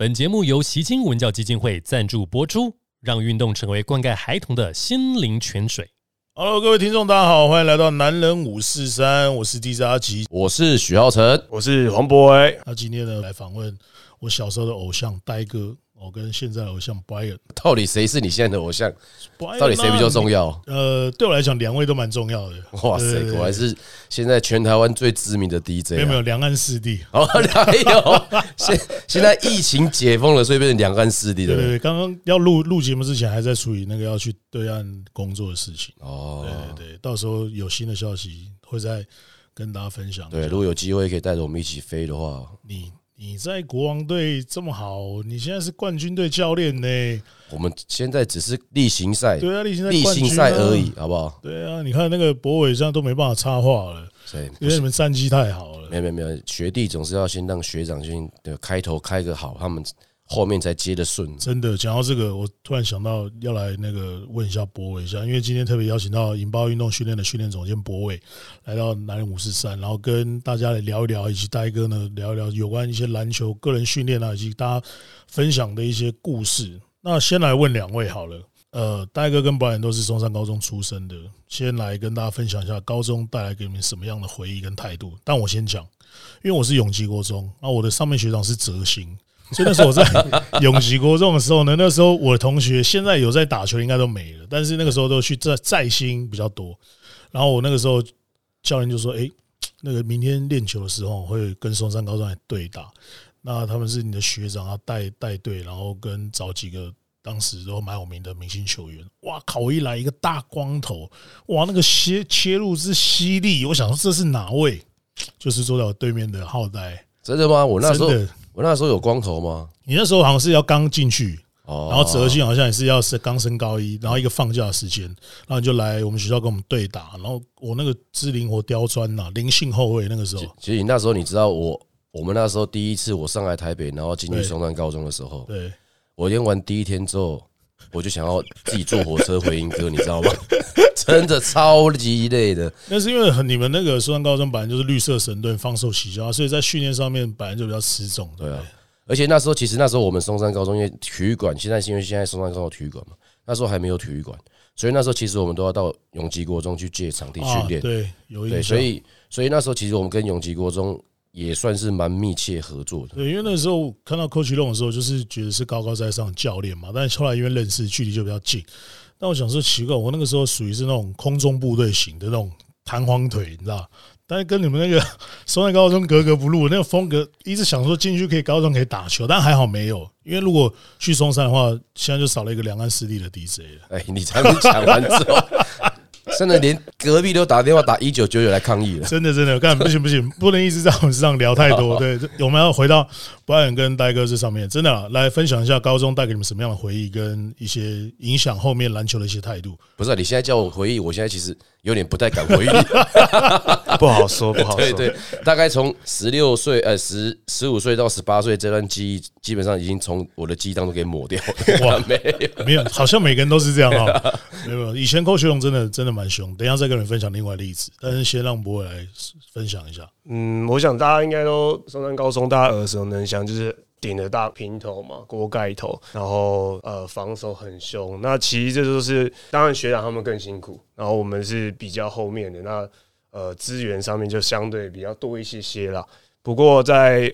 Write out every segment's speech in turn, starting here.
本节目由习金文教基金会赞助播出，让运动成为灌溉孩童的心灵泉水。Hello， 各位听众，大家好，欢迎来到男人543，我是 DJ 阿奇，我是许浩成，我是黄博伟。那今天呢，来访问我小时候的偶像呆哥。我跟现在的偶像 Bion， 到底谁是你现在的偶像？ Bion， 到底谁比较重要？对我来讲，两位都蛮重要的。哇塞，對對對，果然是现在全台湾最知名的 DJ、啊。没有没有，两岸四地。哦，还有现在疫情解封了，所以变成两岸四地的。对对，刚刚要录节目之前，还在处理那个要去对岸工作的事情。哦，对对对，到时候有新的消息会再跟大家分享。对，如果有机会可以带着我们一起飞的话，你在国王队这么好，你现在是冠军队教练呢。我们现在只是例行赛，对啊，例行赛而已，好不好？对啊，你看那个博伟这样都没办法插话了，因为你们战绩太好了。没有，学弟总是要先让学长先的开头开个好，他们后面才接得顺。真的，讲到这个，我突然想到要来那个问一下博伟一下，因为今天特别邀请到引爆运动训练的训练总监博伟来到男人543，然后跟大家来聊一聊，以及呆哥呢聊一聊有关一些篮球个人训练啊，以及大家分享的一些故事。那先来问两位好了，呆哥跟Bion都是松山高中出身的，先来跟大家分享一下高中带来给你们什么样的回忆跟态度。但我先讲，因为我是永吉国中，那我的上面学长是哲行。所以那时候我在永吉国中的时候呢，那时候我的同学现在有在打球，应该都没了，但是那个时候都去在新比较多。然后我那个时候教练就说：“哎，那个明天练球的时候会跟松山高中来对打，那他们是你的学长，他带队，然后跟找几个当时都蛮有名的明星球员。”哇靠！我一来一个大光头，哇，那个切入是犀利，我想说这是哪位？就是坐在我对面的浩呆。真的吗？我那时候有光头吗？你那时候好像是要刚进去，然后哲信好像也是要刚升高一，然后一个放假的时间，然后你就来我们学校跟我们对打。然后我那个支灵活刁钻呐，灵性后卫那个时候。其实那时候你知道我们那时候第一次我上来台北，然后进去松山高中的时候，对，我练完第一天之后，我就想要自己坐火车回莺歌，你知道吗？真的超级累的。那是因为你们那个松山高中本来就是绿色神盾放兽起家，所以在训练上面本来就比较吃重。对啊，而且那时候我们松山高中因为体育馆，因为现在松山高中体育馆嘛，那时候还没有体育馆，所以那时候其实我们都要到永吉国中去借场地训练。对，有印象。所以那时候其实我们跟永吉国中也算是蛮密切合作的。对，因为那时候看到 Coach Ryan 的时候，就是觉得是高高在上的教练嘛，但是后来因为认识距离就比较近。但我想说奇怪，我那个时候属于是那种空中部队型的那种弹簧腿，你知道？但是跟你们那个松山高中格格不入，那个风格一直想说进去可以高中可以打球，但还好没有，因为如果去松山的话，现在就少了一个两岸四地的 DJ 了。哎，你才没讲完之后。真的连隔壁都打电话打1999来抗议了。真的，干不行，不能一直在我们身上聊太多。对，我们要回到Bion跟呆哥这上面，真的啊，来分享一下高中带给你们什么样的回忆，跟一些影响后面篮球的一些态度。不是啊，你现在叫我回忆，我现在其实有点不太敢回忆不好说。对，大概从16岁15岁到18岁这段记忆，基本上已经从我的记忆当中给抹掉了。哇，没有，好像每个人都是这样哦。没有，以前Coach Ryan真的蛮凶。等一下再跟你分享另外例子，但是先让博伟来分享一下。我想大家应该都松山高中，大家耳熟能详，就是顶着大平头嘛，锅盖头，然后防守很凶。那其实这就是当然学长他们更辛苦，然后我们是比较后面的，那资源上面就相对比较多一些些啦。不过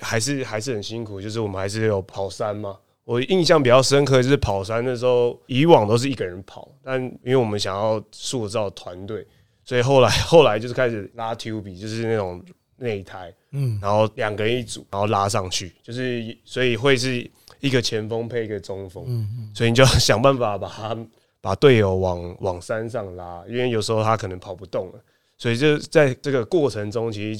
还是很辛苦，就是我们还是有跑山嘛。我印象比较深刻就是跑山的时候，以往都是一个人跑，但因为我们想要塑造团队，所以后来就是开始拉 TUB， 就是那种内胎，然后两个人一组，然后拉上去，就是所以会是一个前锋配一个中锋，所以你就要想办法把队友往山上拉，因为有时候他可能跑不动了，所以就在这个过程中，其实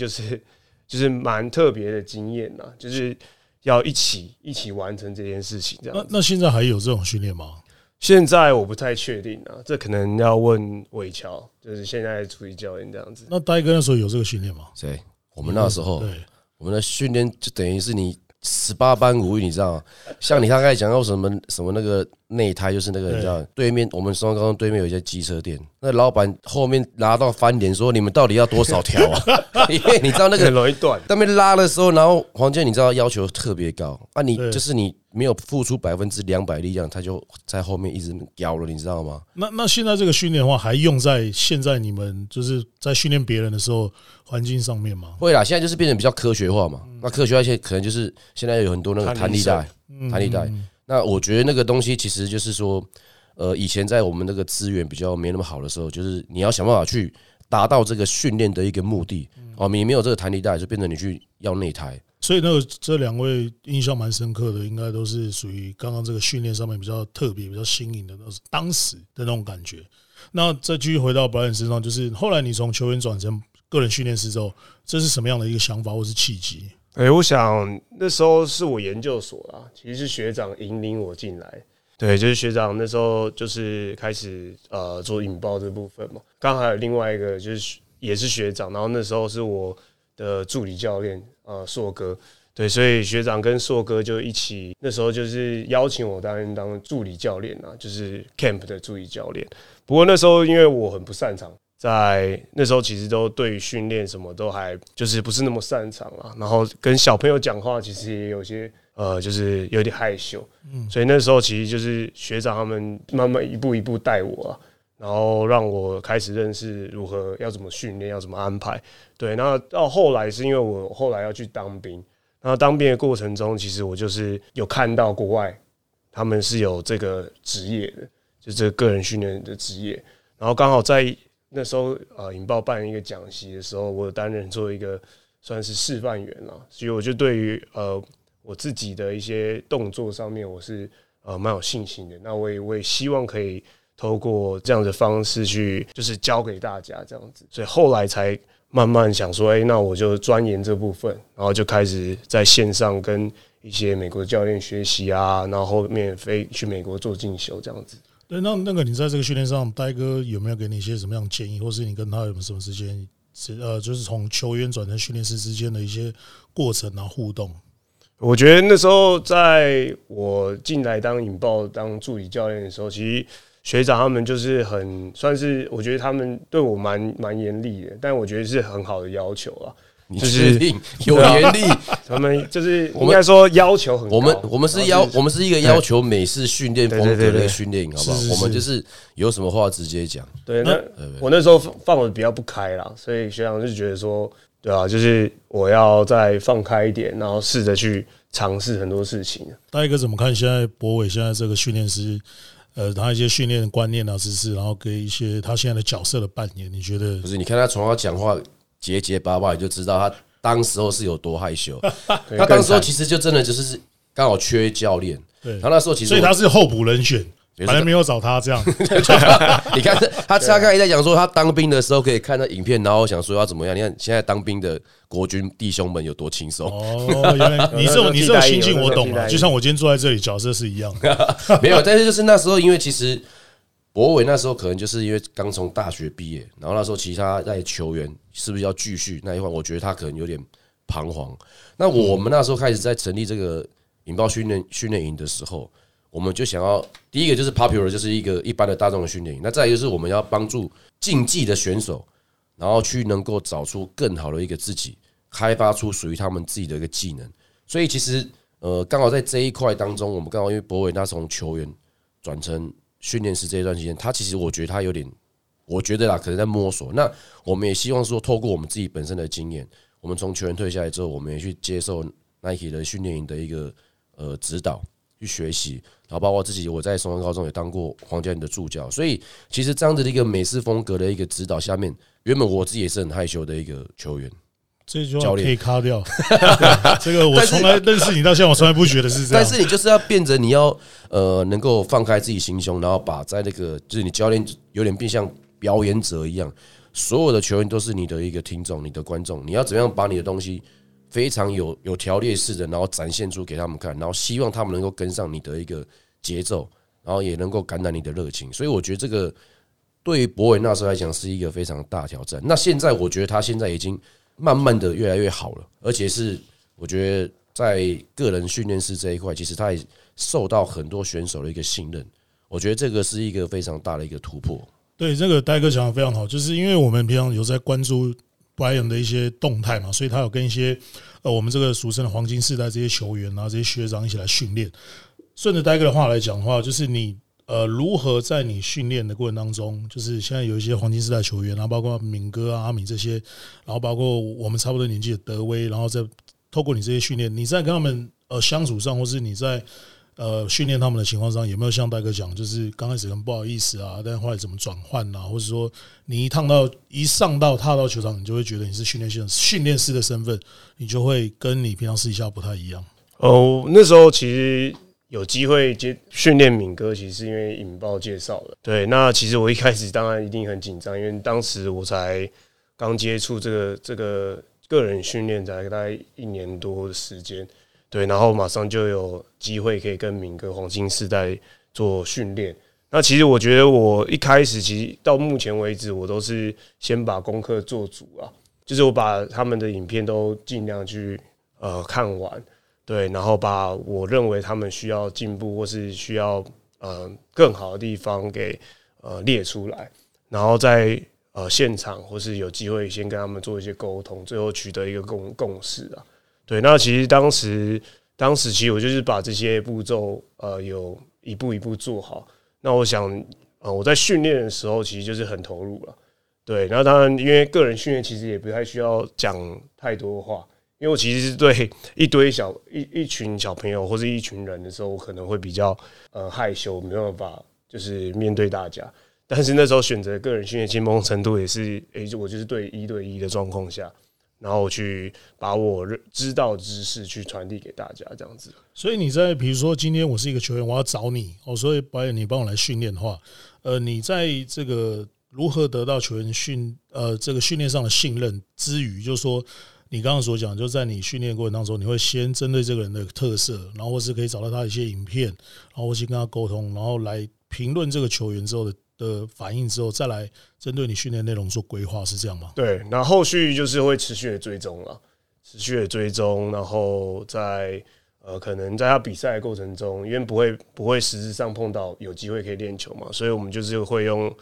就是蛮特别的经验呐，就是。要一起完成这件事情，这样那现在还有这种训练吗？现在我不太确定啊，这可能要问伟乔，就是现在助理教练这样子。那呆哥那时候有这个训练吗？对，我们那时候，对，我们的训练就等于是你18般武艺，你知道吗？像你刚才讲到什么那个内胎，就是那个你知道对面我们松山高中对面有一家机车店，那老板后面拿到翻脸说你们到底要多少条啊？因为你知道那个很容易断，那边拉的时候，然后黄健你知道要求特别高啊，你就是你没有付出200%力量，他就在后面一直咬了，你知道吗？那现在这个训练的话，还用在现在你们就是在训练别人的时候环境上面吗？会啦，现在就是变成比较科学化嘛。那科学化现在可能就是现在有很多那个弹力带，弹力带。那我觉得那个东西其实就是说，以前在我们那个资源比较没那么好的时候，就是你要想办法去达到这个训练的一个目的。哦，你没有这个弹力带，就变成你去要内胎。所以那个这两位印象蛮深刻的，应该都是属于刚刚这个训练上面比较特别、比较新颖的，当时的那种感觉。那再继续回到Bion身上，就是后来你从球员转成个人训练师之后，这是什么样的一个想法或是契机？我想那时候是我研究所啦，其实是学长引领我进来。对，就是学长那时候就是开始做引爆这部分嘛。刚刚还有另外一个就是也是学长，然后那时候是我的助理教练硕哥。对，所以学长跟硕哥就一起，那时候就是邀请我当助理教练啦，就是 camp 的助理教练。不过那时候因为我很不擅长。在那时候其实都对于训练什么都还就是不是那么擅长啦，然后跟小朋友讲话其实也有些就是有点害羞，所以那时候其实就是学长他们慢慢一步一步带我啊，然后让我开始认识如何要怎么训练要怎么安排。对，那到后来是因为我后来要去当兵，那当兵的过程中其实我就是有看到国外他们是有这个职业的，就这个个人训练的职业，然后刚好在那时候引爆办一个讲习的时候，我担任做一个算是示范员啦，所以我就对于我自己的一些动作上面我是蛮有信心的。那我也希望可以透过这样的方式去就是教给大家这样子，所以后来才慢慢想说，那我就钻研这部分，然后就开始在线上跟一些美国教练学习啊，然后后面飞去美国做进修这样子。对，那个你在这个训练上，呆哥有没有给你一些什么样的建议，或是你跟他有没有什么之间就是从球员转成训练师之间的一些过程啊互动？我觉得那时候在我进来当引爆当助理教练的时候，其实学长他们就是很算是我觉得他们对我蛮严厉的，但我觉得是很好的要求啊。你确定有严厉？他们就是应该说要求很高。我们是一个要求美式训练风格的训练，好不好？我们就是有什么话直接讲。对，那我那时候放的比较不开啦，所以学长就觉得说，对啊，就是我要再放开一点，然后试着去尝试很多事情。大哥怎么看现在博伟现在这个训练师？他一些训练的观念啊、知识，然后给一些他现在的角色的扮演，你觉得？不是，你看他从他讲话。结结巴巴，你就知道他当时候是有多害羞。他当时候其实就真的就是刚好缺教练，他那时候其实所以他是候补人选，反正没有找他这样。你看他刚才在讲说他当兵的时候可以看到影片，然后想说要怎么样。你看现在当兵的国军弟兄们有多轻松哦！原来你这种心境我懂了，就像我今天坐在这里角色是一样的。没有，但是就是那时候因为其实。博伟那时候可能就是因为刚从大学毕业，然后那时候其他在球员是不是要继续那一块，我觉得他可能有点彷徨。那我们那时候开始在成立这个引爆训练营的时候，我们就想要第一个就是 popular， 就是一个一般的大众的训练营。那再来就是我们要帮助竞技的选手，然后去能够找出更好的一个自己，开发出属于他们自己的一个技能。所以其实刚好在这一块当中，我们刚好因为博伟他从球员转成训练师这一段期间，他其实我觉得他有点，我觉得啦，可能在摸索。那我们也希望说，透过我们自己本身的经验，我们从球员退下来之后，我们也去接受 Nike 的训练营的一个指导，去学习。然后包括自己，我在松山高中也当过黄教练的助教，所以其实这样子的一个美式风格的一个指导下面，原本我自己也是很害羞的一个球员。这句话可以卡掉，这个我从来认识你到现在，我从来不觉得是这样。但是你就是要变成你要能够放开自己心胸，然后把在那个就是你教练有点变像表演者一样，所有的球员都是你的一个听众、你的观众，你要怎样把你的东西非常有条列式的，然后展现出给他们看，然后希望他们能够跟上你的一个节奏，然后也能够感染你的热情。所以我觉得这个对于博伟那时候来讲是一个非常大挑战。那现在我觉得他现在已经。慢慢的越来越好了，而且是我觉得在个人训练师这一块，其实他也受到很多选手的一个信任，我觉得这个是一个非常大的一个突破。对，这个戴哥讲的非常好，就是因为我们平常有在关注 Bion 的一些动态嘛，所以他有跟一些我们这个俗称的黄金世代这些球员啊、这些学长一起来训练。顺着戴哥的话来讲的话，就是你如何在你训练的过程当中，就是现在有一些黄金世代球员，然后包括敏哥啊、阿米这些，然后包括我们差不多年纪的德威，然后再透过你这些训练，你在跟他们相处上，或是你在训练他们的情况上，有没有像戴哥讲，就是刚开始很不好意思啊，但后来怎么转换啊，或者说你一上到球场，你就会觉得你是训练师的身份，你就会跟你平常私底下不太一样。那时候其实有机会训练敏哥，其实是因为引爆介绍的。对，那其实我一开始当然一定很紧张，因为当时我才刚接触这个个人训练，才大概1年多的时间。对，然后马上就有机会可以跟敏哥黄金世代做训练。那其实我觉得我一开始，其实到目前为止，我都是先把功课做足啊，就是我把他们的影片都尽量去看完。对，然后把我认为他们需要进步或是需要更好的地方给列出来，然后在现场或是有机会先跟他们做一些沟通，最后取得一个共识啊。对，那其实当时其实我就是把这些步骤有一步一步做好。那我想我在训练的时候其实就是很投入了。对，那当然因为个人训练其实也不太需要讲太多话。因为我其实是对一群小朋友或是一群人的时候，我可能会比较害羞，没办法就是面对大家。但是那时候选择个人训练，某种程度也是我就是对1对1的状况下，然后去把我知道的知识去传递给大家，这样子。所以你在比如说今天我是一个球员，我要找你所以Bion你帮我来训练的话，你在这个如何得到球员这个训练上的信任之余，就是说。你刚刚所讲，就在你训练过程当中，你会先针对这个人的特色，然后或是可以找到他一些影片，然后或是跟他沟通，然后来评论这个球员之后的反应之后，再来针对你训练内容做规划，是这样吗？对，然后后续就是会持续的追踪了，持续的追踪，然后在可能在他比赛的过程中，因为不会实质上碰到有机会可以练球嘛，所以我们就是会用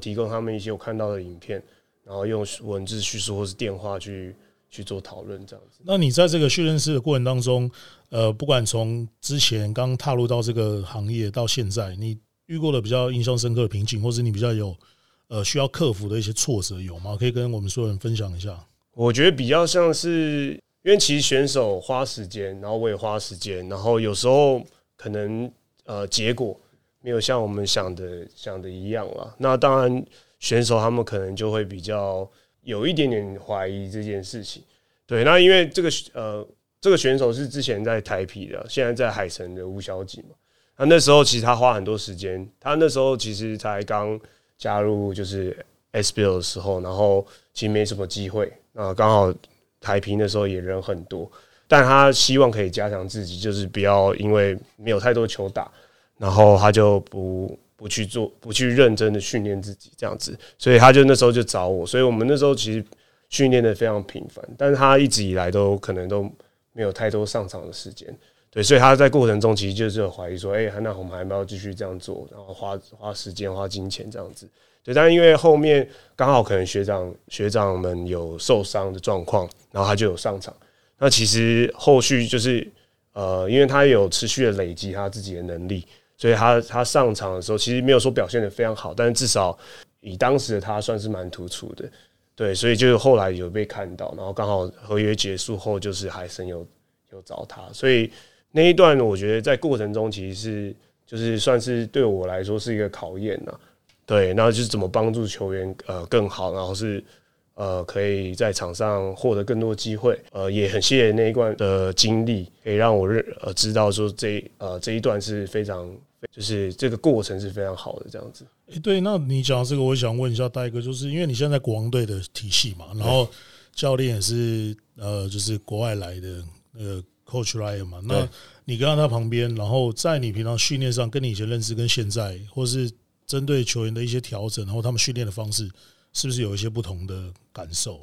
提供他们一些我看到的影片，然后用文字叙述或是电话去做讨论，这样子。那你在这个训练师的过程当中，不管从之前刚踏入到这个行业到现在，你遇过的比较印象深刻的瓶颈，或是你比较有需要克服的一些挫折，有吗？可以跟我们所有人分享一下。我觉得比较像是，因为其实选手花时间，然后我也花时间，然后有时候可能结果没有像我们想的一样啦。那当然，选手他们可能就会比较。有一点点怀疑这件事情，对，那因为这个选手是之前在台啤的，现在在海神的吴小姐嘛，那时候其实他花很多时间，他那时候其实才刚加入就是 SBL 的时候，然后其实没什么机会，那刚好台啤那时候也人很多，但他希望可以加强自己，就是不要因为没有太多球打，然后他就不去认真的训练自己这样子，所以他就那时候就找我，所以我们那时候其实训练的非常频繁，但是他一直以来都可能都没有太多上场的时间，对，所以他在过程中其实就是有怀疑说，那我们还不要继续这样做，然后花时间花金钱这样子，对，但因为后面刚好可能学长们有受伤的状况，然后他就有上场，那其实后续就是因为他有持续的累积他自己的能力。所以他上场的时候，其实没有说表现得非常好，但是至少以当时的他算是蛮突出的，对，所以就是后来有被看到，然后刚好合约结束后，就是海神有找他，所以那一段我觉得在过程中其实是就是算是对我来说是一个考验呐，对，那就是怎么帮助球员更好，然后是可以在场上获得更多机会，也很谢谢那一段的经历，可以让我知道说这一段是非常。就是这个过程是非常好的，这样子。对，那你讲这个，我想问一下戴哥，就是因为你现在国王队的体系嘛，然后教练也是就是国外来的Coach Ryan 嘛，那你跟他旁边，然后在你平常训练上，跟你以前认识跟现在，或是针对球员的一些调整，然后他们训练的方式，是不是有一些不同的感受？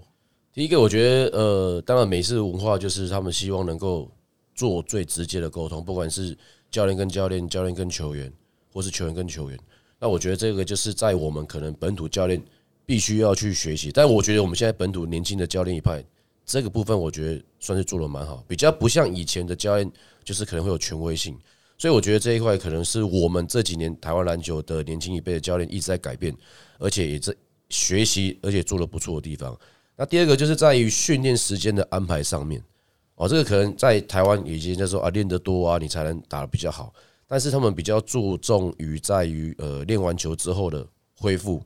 第一个，我觉得当然美式文化就是他们希望能够。做最直接的沟通，不管是教练跟教练、教练跟球员，或是球员跟球员。那我觉得这个就是在我们可能本土教练必须要去学习，但我觉得我们现在本土年轻的教练一派这个部分，我觉得算是做得蛮好，比较不像以前的教练，就是可能会有权威性。所以我觉得这一块可能是我们这几年台湾篮球的年轻一辈的教练一直在改变，而且也在学习，而且做得不错的地方。那第二个就是在于训练时间的安排上面，这个可能在台湾以前就说练得多你才能打得比较好，但是他们比较注重于在于练完球之后的恢复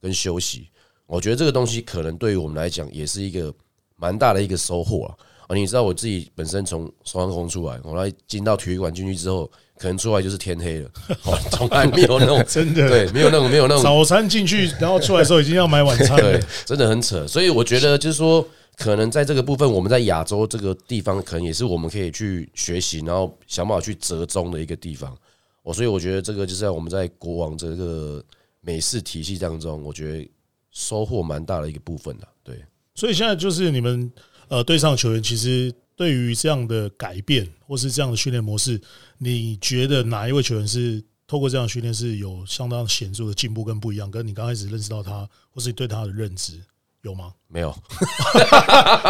跟休息。我觉得这个东西可能对于我们来讲也是一个蛮大的一个收获你知道我自己本身从双空出来，我进到体育馆进去之后，可能出来就是天黑了，从来没有那种真的对，没有那种早餐进去，然后出来的时候已经要买晚餐了，真的很扯。所以我觉得就是说，可能在这个部分，我们在亚洲这个地方，可能也是我们可以去学习，然后想办法去折中的一个地方。所以我觉得这个就是在我们在国王这个美式体系当中，我觉得收获蛮大的一个部分啦。对，所以现在就是你们。对上球员其实对于这样的改变或是这样的训练模式，你觉得哪一位球员是透过这样的训练是有相当显著的进步跟不一样？跟你刚开始认识到他，或是你对他的认知有吗？没有，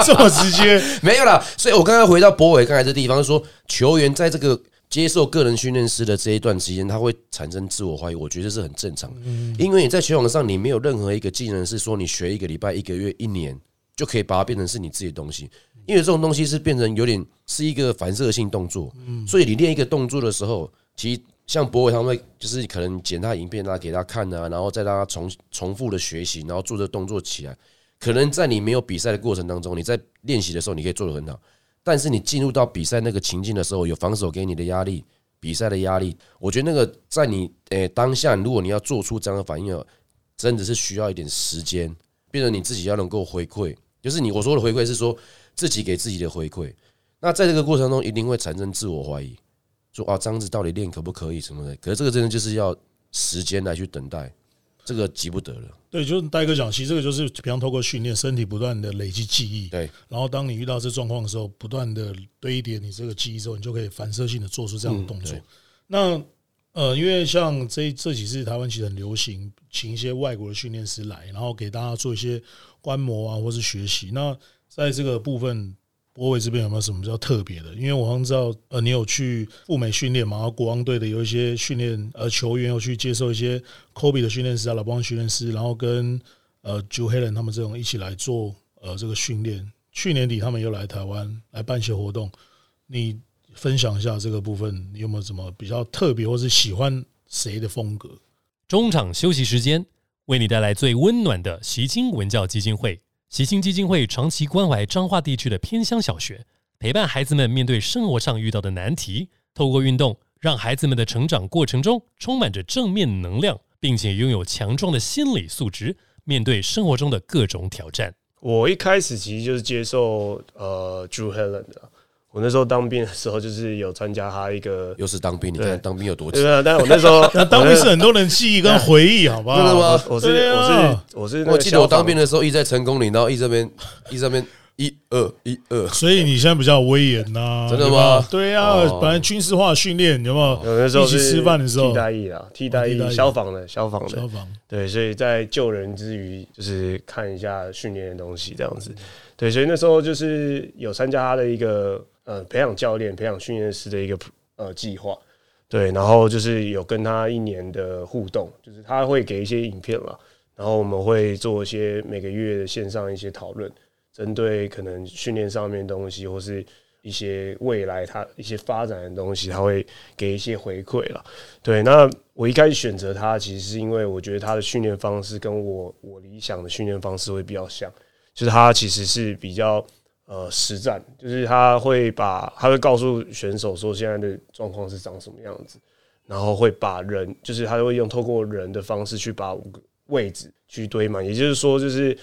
这么直接没有啦。所以我刚刚回到博伟刚才这地方说，球员在这个接受个人训练师的这一段时间，他会产生自我怀疑，我觉得是很正常的，因为你在球场上你没有任何一个技能是说你学一个礼拜、一个月、一年。就可以把它变成是你自己的东西，因为这种东西是变成有点是一个反射性动作，所以你练一个动作的时候，其实像博伟他们就是可能剪他影片给他看然后再让他重复的学习，然后做这动作起来。可能在你没有比赛的过程当中，你在练习的时候你可以做得很好，但是你进入到比赛那个情境的时候，有防守给你的压力，比赛的压力，我觉得那个在你当下，如果你要做出这样的反应，真的是需要一点时间，变成你自己要能够回馈。就是我说的回馈是说自己给自己的回馈，那在这个过程中一定会产生自我怀疑，说这样子到底练可不可以什么的。可是这个真的就是要时间来去等待，这个急不得了。对，就是戴哥讲，其实这个就是比方透过训练，身体不断的累积记忆，对，然后当你遇到这状况的时候，不断的堆叠你这个记忆之后，你就可以反射性的做出这样的动作。那因为像这几次台湾其实很流行请一些外国的训练师来，然后给大家做一些观摩或是学习。那在这个部分，博伟这边有没有什么比较特别的？因为我好像知道，你有去赴美训练嘛，然后国王队的有一些训练球员有去接受一些 Kobe 的训练师、老邦训练师，然后跟Drew Helen 他们这种一起来做这个训练。去年底他们又来台湾来办一些活动，你分享一下这个部分，有没有什么比较特别或是喜欢谁的风格？中场休息时间，为你带来最温暖的习清文教基金会。习清基金会长期关怀彰化地区的偏乡小学，陪伴孩子们面对生活上遇到的难题，透过运动让孩子们的成长过程中充满着正面能量，并且拥有强壮的心理素质，面对生活中的各种挑战。我一开始其实就是接受Drew Helen 的。我那时候当兵的时候，就是有参加他一个，又是当兵，你看当兵有多久？对啊，但我那时候当兵是很多人记忆跟回忆，好不好？真的吗？我是，我记得我当兵的时候，一在成功岭，然后一这边1-2-1-2，所以你现在比较威严呐，真的吗？对啊，本来军事化训练有没有？有那时候一起吃饭的时候，替代役，消防的，对，所以在救人之余，就是看一下训练的东西这样子，对，所以那时候就是有参加他的一个。培养教练、培养训练师的一个计划，对，然后就是有跟他一年的互动，就是他会给一些影片嘛，然后我们会做一些每个月的线上一些讨论，针对可能训练上面的东西，或是一些未来他一些发展的东西，他会给一些回馈啦。对，那我一开始选择他，其实是因为我觉得他的训练方式跟我理想的训练方式会比较像，就是他其实是比较。实战就是他会告诉选手说现在的状况是长什么样子，然后会把人就是他会用透过人的方式去把位置去堆满，也就是说就是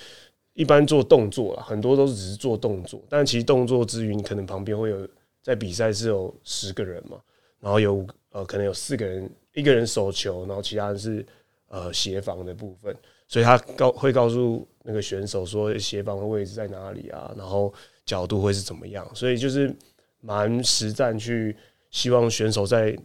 一般做动作啦，很多都是只是做动作，但其实动作之余，你可能旁边会有在比赛是有10个人嘛，然后有可能有4个人，一个人手球，然后其他人是协防的部分，所以他会告诉那个选手说协防的位置在哪里啊，然后角度会是怎么样，所以就是蛮实战去希望选手在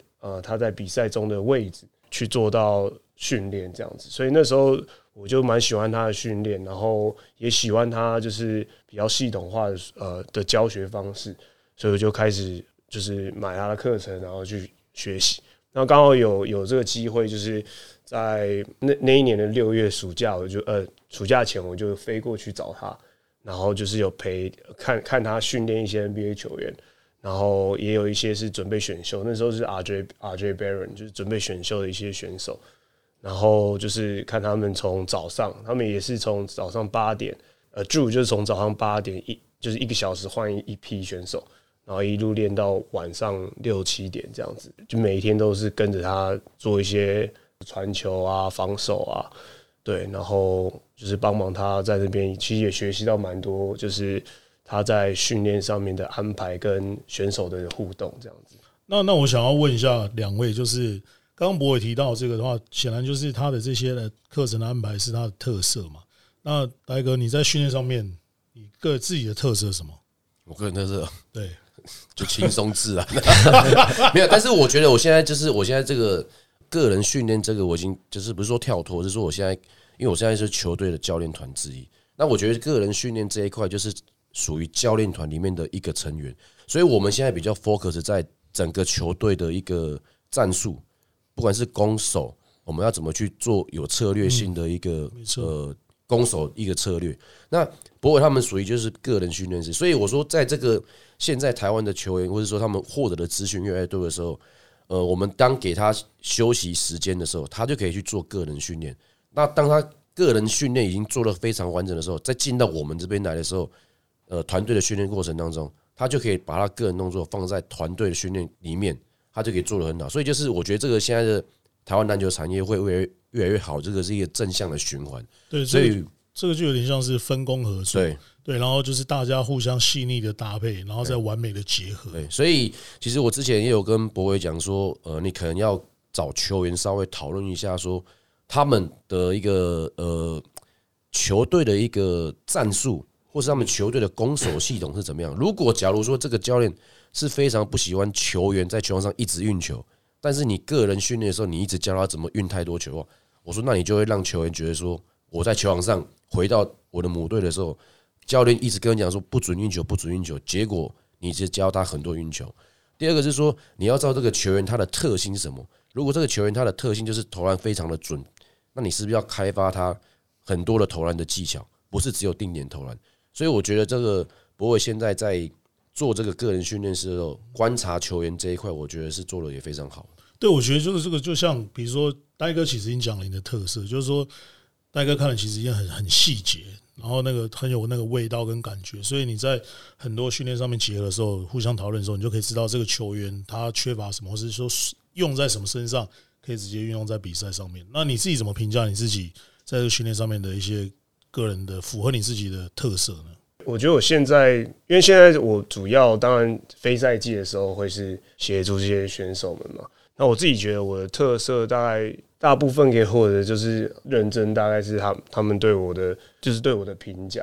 他在比赛中的位置去做到训练这样子，所以那时候我就蛮喜欢他的训练，然后也喜欢他就是比较系统化 的教学方式，所以我就开始就是买他的课程，然后去学习。然后刚好有这个机会，就是在 那一年的6月暑假，我就暑假前我就飞过去找他，然后就是有陪看他训练一些 NBA 球员，然后也有一些是准备选秀，那时候是 RJ Baron 就是准备选秀的一些选手，然后就是看他们从早上，他们也是从早上8点Drew 就是从早上8点就是1个小时换一批选手，然后一路练到晚上6、7点这样子，就每一天都是跟着他做一些传球啊、防守啊，对，然后就是帮忙他在这边，其实也学习到蛮多，就是他在训练上面的安排跟选手的互动这样子。那我想要问一下两位，就是刚刚博伟提到这个的话，显然就是他的这些的课程的安排是他的特色嘛。那呆哥，你在训练上面，你个自己的特色是什么？我个人特色，对。就轻松自然没有，但是我觉得我现在这个个人训练这个我已经就是不是说跳脱，就是说我现在因为我现在是球队的教练团之一，那我觉得个人训练这一块就是属于教练团里面的一个成员，所以我们现在比较 focus 在整个球队的一个战术，不管是攻守，我们要怎么去做有策略性的一个攻守一个策略，那不过他们属于就是个人训练师，所以我说在这个现在台湾的球员或者说他们获得的资讯越来越多的时候，我们当给他休息时间的时候，他就可以去做个人训练，那当他个人训练已经做得非常完整的时候，再进到我们这边来的时候，团队的训练过程当中，他就可以把他个人动作放在团队的训练里面，他就可以做得很好，所以就是我觉得这个现在的台湾篮球产业会越来越好，这个是一个正向的循环。对，所以这个就有点像是分工合作。对，然后就是大家互相细腻的搭配，然后再完美的结合。对，所以其实我之前也有跟博伟讲说，你可能要找球员稍微讨论一下，说他们的一个球队的一个战术，或是他们球队的攻守系统是怎么样。如果假如说这个教练是非常不喜欢球员在球场上一直运球，但是你个人训练的时候，你一直教他怎么运太多球，我说那你就会让球员觉得说，我在球场上回到我的母队的时候，教练一直跟你讲说不准运球，不准运球，结果你只教他很多运球。第二个是说，你要知道这个球员他的特性是什么。如果这个球员他的特性就是投篮非常的准，那你是不是要开发他很多的投篮的技巧，不是只有定点投篮？所以我觉得这个博伟现在在做这个个人训练师的时候，观察球员这一块，我觉得是做的也非常好。对，我觉得就是这个，就像比如说呆哥，其实已经讲了你的特色，就是说呆哥看了其实已经很细节，然后那个很有那个味道跟感觉，所以你在很多训练上面结合的时候，互相讨论的时候，你就可以知道这个球员他缺乏什么，或是说用在什么身上，可以直接运用在比赛上面。那你自己怎么评价你自己在这个训练上面的一些个人的符合你自己的特色呢？我觉得我现在，因为现在我主要当然非赛季的时候会是协助这些选手们嘛。那我自己觉得我的特色大概大部分给我的就是认真，大概是他们对我的就是对我的评价。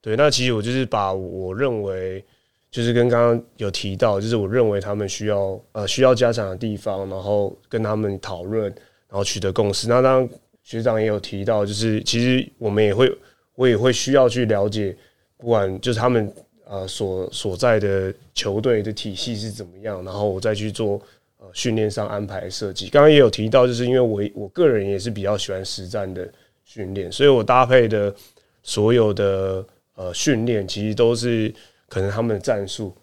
对，那其实我就是把我认为就是跟刚刚有提到，就是我认为他们需要加强的地方，然后跟他们讨论，然后取得共识。那当然学长也有提到，就是其实我也会需要去了解。不管就是他们所在的球队的体系是怎么样，然后我再去做训练上安排设计。刚刚也有提到，就是因为我个人也是比较喜欢实战的训练，所以我搭配的所有的训练其实都是可能他们的战术，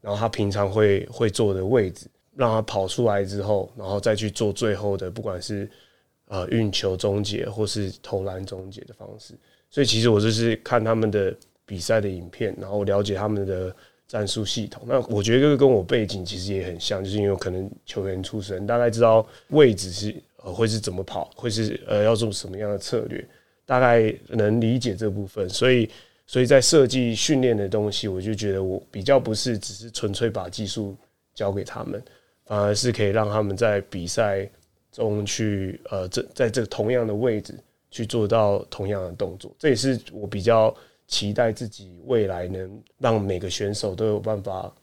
然后他平常会做的位置，让他跑出来之后，然后再去做最后的不管是运球终结或是投篮终结的方式。所以其实我就是看他们的比赛的影片，然后了解他们的战术系统。那我觉得跟我背景其实也很像，就是因为我可能球员出身，大概知道位置是会是怎么跑，会是要做什么样的策略，大概能理解这部分。所以在设计训练的东西，我就觉得我比较不是只是纯粹把技术交给他们，反而是可以让他们在比赛中去在这同样的位置去做到同样的动作。这也是我比较期待自己未来能让每个选手都有办法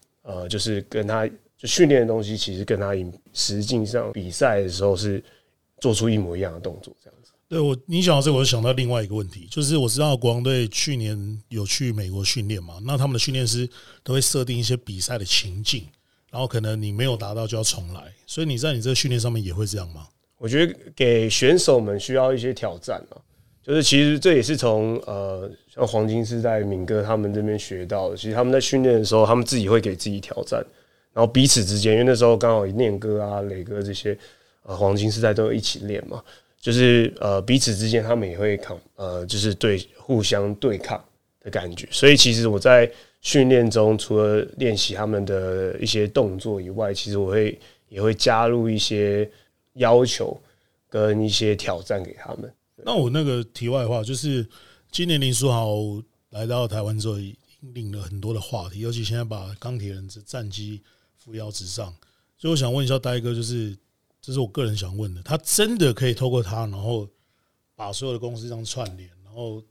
就是跟他就训练的东西，其实跟他实际上比赛的时候是做出一模一样的动作，这样子。对，你想到这个，我就想到另外一个问题，就是我知道国王队去年有去美国训练嘛，那他们的训练师都会设定一些比赛的情境，然后可能你没有达到就要重来，所以你在你这个训练上面也会这样吗？我觉得给选手们需要一些挑战嘛，就是其实这也是从像黄金世代敏哥他们这边学到的。其实他们在训练的时候，他们自己会给自己挑战，然后彼此之间，因为那时候刚好念哥啊、磊哥这些黄金世代都一起练嘛，就是彼此之间他们也会就是互相对抗的感觉。所以其实我在训练中，除了练习他们的一些动作以外，其实我也会加入一些要求跟一些挑战给他们。那我那个题外话，就是今年林书豪来到台湾之后，引领了很多的话题，尤其现在把钢铁人的战绩扶摇直上。所以我想问一下呆哥，就是这是我个人想问的，他真的可以透过他，然后把所有的公司这样串联，然后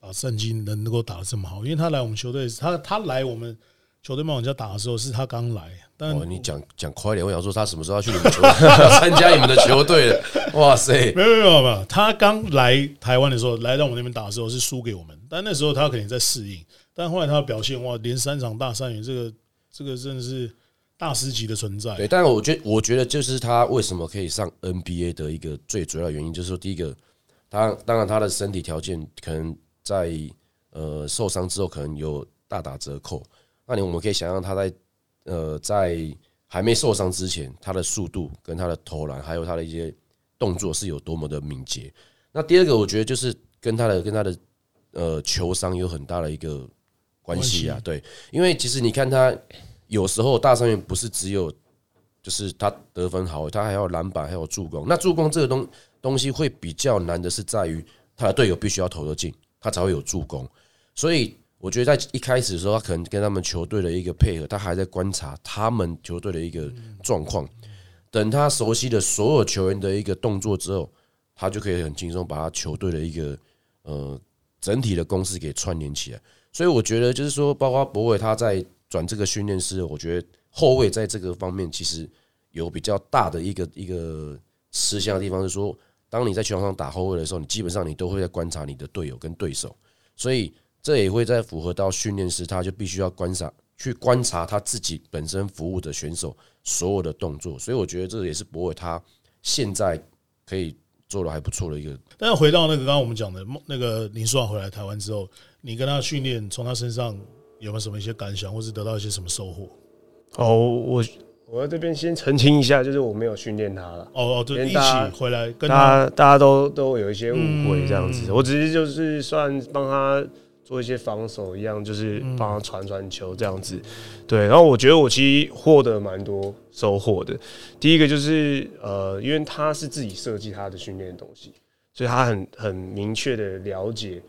把战绩能够打得这么好？因为他来我们球队，他来我们球队冒险家打的时候，是他刚来。但你讲快一点，我想说他什么时候要去你们球队参加你们的球队了？哇塞，没有，他刚来台湾的时候，来到我们那边打的时候是输给我们，但那时候他肯定在适应。但后来他的表现，哇，连3场大三元，这个真的是大师级的存在。对，但我觉得就是他为什么可以上 NBA 的一个最主要的原因，就是说第一个，当然他的身体条件可能在受伤之后可能有大打折扣。那我们可以想象他在还没受伤之前，他的速度跟他的投篮，还有他的一些动作是有多么的敏捷。那第二个，我觉得就是跟他的球商有很大的一个关系啊。对，因为其实你看他有时候大三元不是只有就是他得分好，他还有篮板，还有助攻。那助攻这个东西会比较难的是在于他的队友必须要投得进，他才会有助攻，所以。我觉得在一开始的时候，他可能跟他们球队的一个配合，他还在观察他们球队的一个状况。等他熟悉的所有球员的一个动作之后，他就可以很轻松把他球队的一个整体的攻势给串联起来。所以我觉得就是说，包括博伟他在转这个训练师，我觉得后卫在这个方面其实有比较大的一个吃香的地方，是说，当你在球场上打后卫的时候，你基本上你都会在观察你的队友跟对手，所以。这也会再符合到训练师，他就必须要观察他自己本身服务的选手所有的动作，所以我觉得这也是博伟他现在可以做的还不错的一个。但是回到刚刚我们讲的那个林书豪回来台湾之后，你跟他训练，从他身上有没有什么一些感想，或是得到一些什么收获？哦，我在这边先澄清一下，就是我没有训练他了。哦，对，一起回来跟他，大家都有一些误会这样子，我只是就是算帮他。做一些防守一样，就是帮他传球这样子，对。然后我觉得我其实获得蛮多收获的。第一个就是因为他是自己设计他的训练的东西，所以他很明确的了解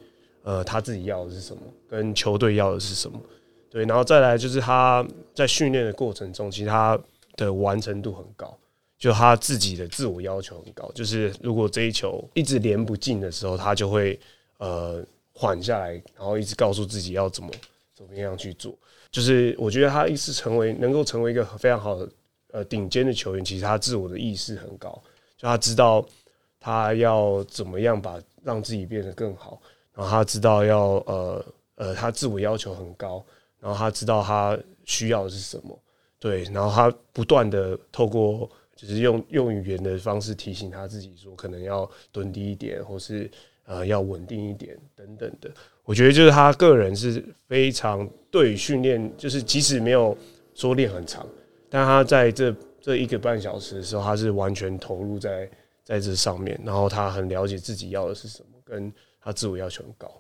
他自己要的是什么，跟球队要的是什么，对。然后再来就是他在训练的过程中，其实他的完成度很高，就他自己的自我要求很高，就是如果这一球一直连不进的时候，他就会缓下来，然后一直告诉自己要怎么样去做，就是我觉得他一直能够成为一个非常好的顶尖的球员，其实他自我的意识很高，就他知道他要怎么样让自己变得更好，然后他知道要他自我要求很高，然后他知道他需要的是什么，对，然后他不断的透过就是用语言的方式提醒他自己说，可能要蹲低一点，或是。要稳定一点等等的，我觉得就是他个人是非常对于训练，就是即使没有说练很长，但他在这1个半小时的时候，他是完全投入在这上面，然后他很了解自己要的是什么，跟他自我要求很高。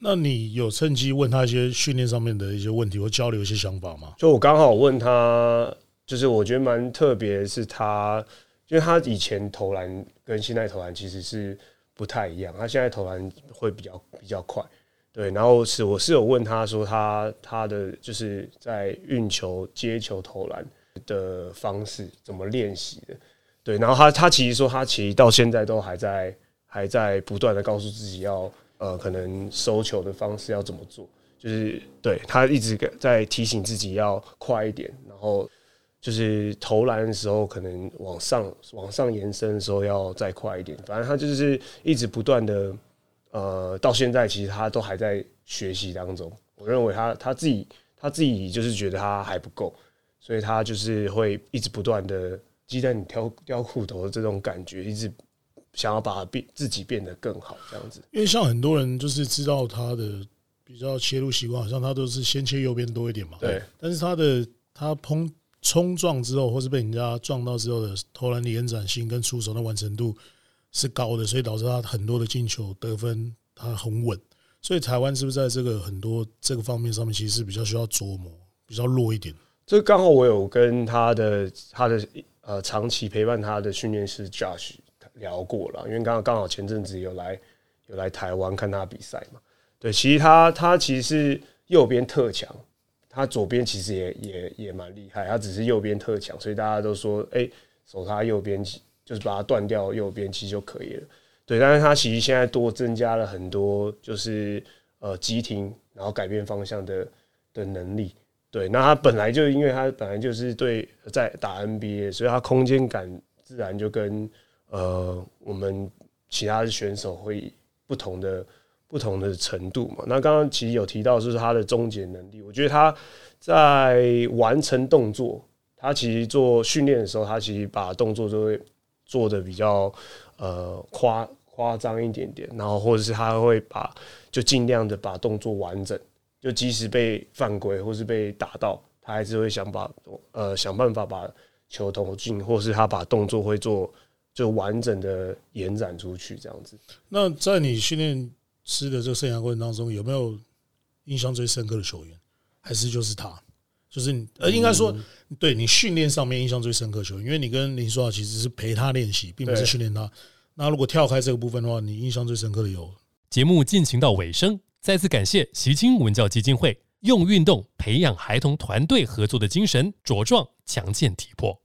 那你有趁机问他一些训练上面的一些问题，或交流一些想法吗？就我刚好问他，就是我觉得蛮特别，是他因为他以前投篮跟现在投篮其实是。不太一样，他现在投篮会比较快，对。然后我是有问他说他的就是在运球、接球、投篮的方式怎么练习的，对。然后他其实说他其实到现在都还在不断的告诉自己要可能收球的方式要怎么做，就是对他一直在提醒自己要快一点，然后就是投篮的时候可能往上延伸的时候要再快一点。反正他就是一直不断的到现在其实他都还在学习当中。我认为他自己就是觉得他还不够，所以他就是会一直不断的鸡蛋挑骨头的这种感觉，一直想要把自己变得更好这样子。因为像很多人就是知道他的比较切入习惯，好像他都是先切右边多一点嘛。对。但是他冲撞之后，或是被人家撞到之后的投篮的延展性跟出手的完成度是高的，所以导致他很多的进球得分他很稳。所以台湾是不是在这个很多这个方面上面，其实是比较需要琢磨，比较弱一点。这刚好我有跟他的长期陪伴他的训练师 Josh 聊过了，因为刚好前阵子有来台湾看他比赛嘛。对，其实他其实是右边特强，他左边其实也蛮厉害，他只是右边特强，所以大家都说，哎，守他右边就是把他断掉右边其实就可以了。对，但是他其实现在多增加了很多，就是急停，然后改变方向的能力。对，那他本来就因为他本来就是在打 NBA， 所以他空间感自然就跟我们其他的选手会不同的程度嘛。那刚刚其实有提到就是他的终结能力，我觉得他在完成动作，他其实做训练的时候，他其实把动作就会做的比较夸张一点点，然后或者是他会就尽量的把动作完整，就即使被犯规或是被打到，他还是会想办法把球投进，或是他把动作会做就完整的延展出去这样子。那在你训练师的这个生涯过程当中，有没有印象最深刻的球员？还是就是他？就是你应该说，对你训练上面印象最深刻球员，因为你跟林书豪其实是陪他练习，并不是训练他。那如果跳开这个部分的话，你印象最深刻的有？节目进行到尾声，再次感谢习清文教基金会用运动培养孩童团队合作的精神，茁壮强健体魄。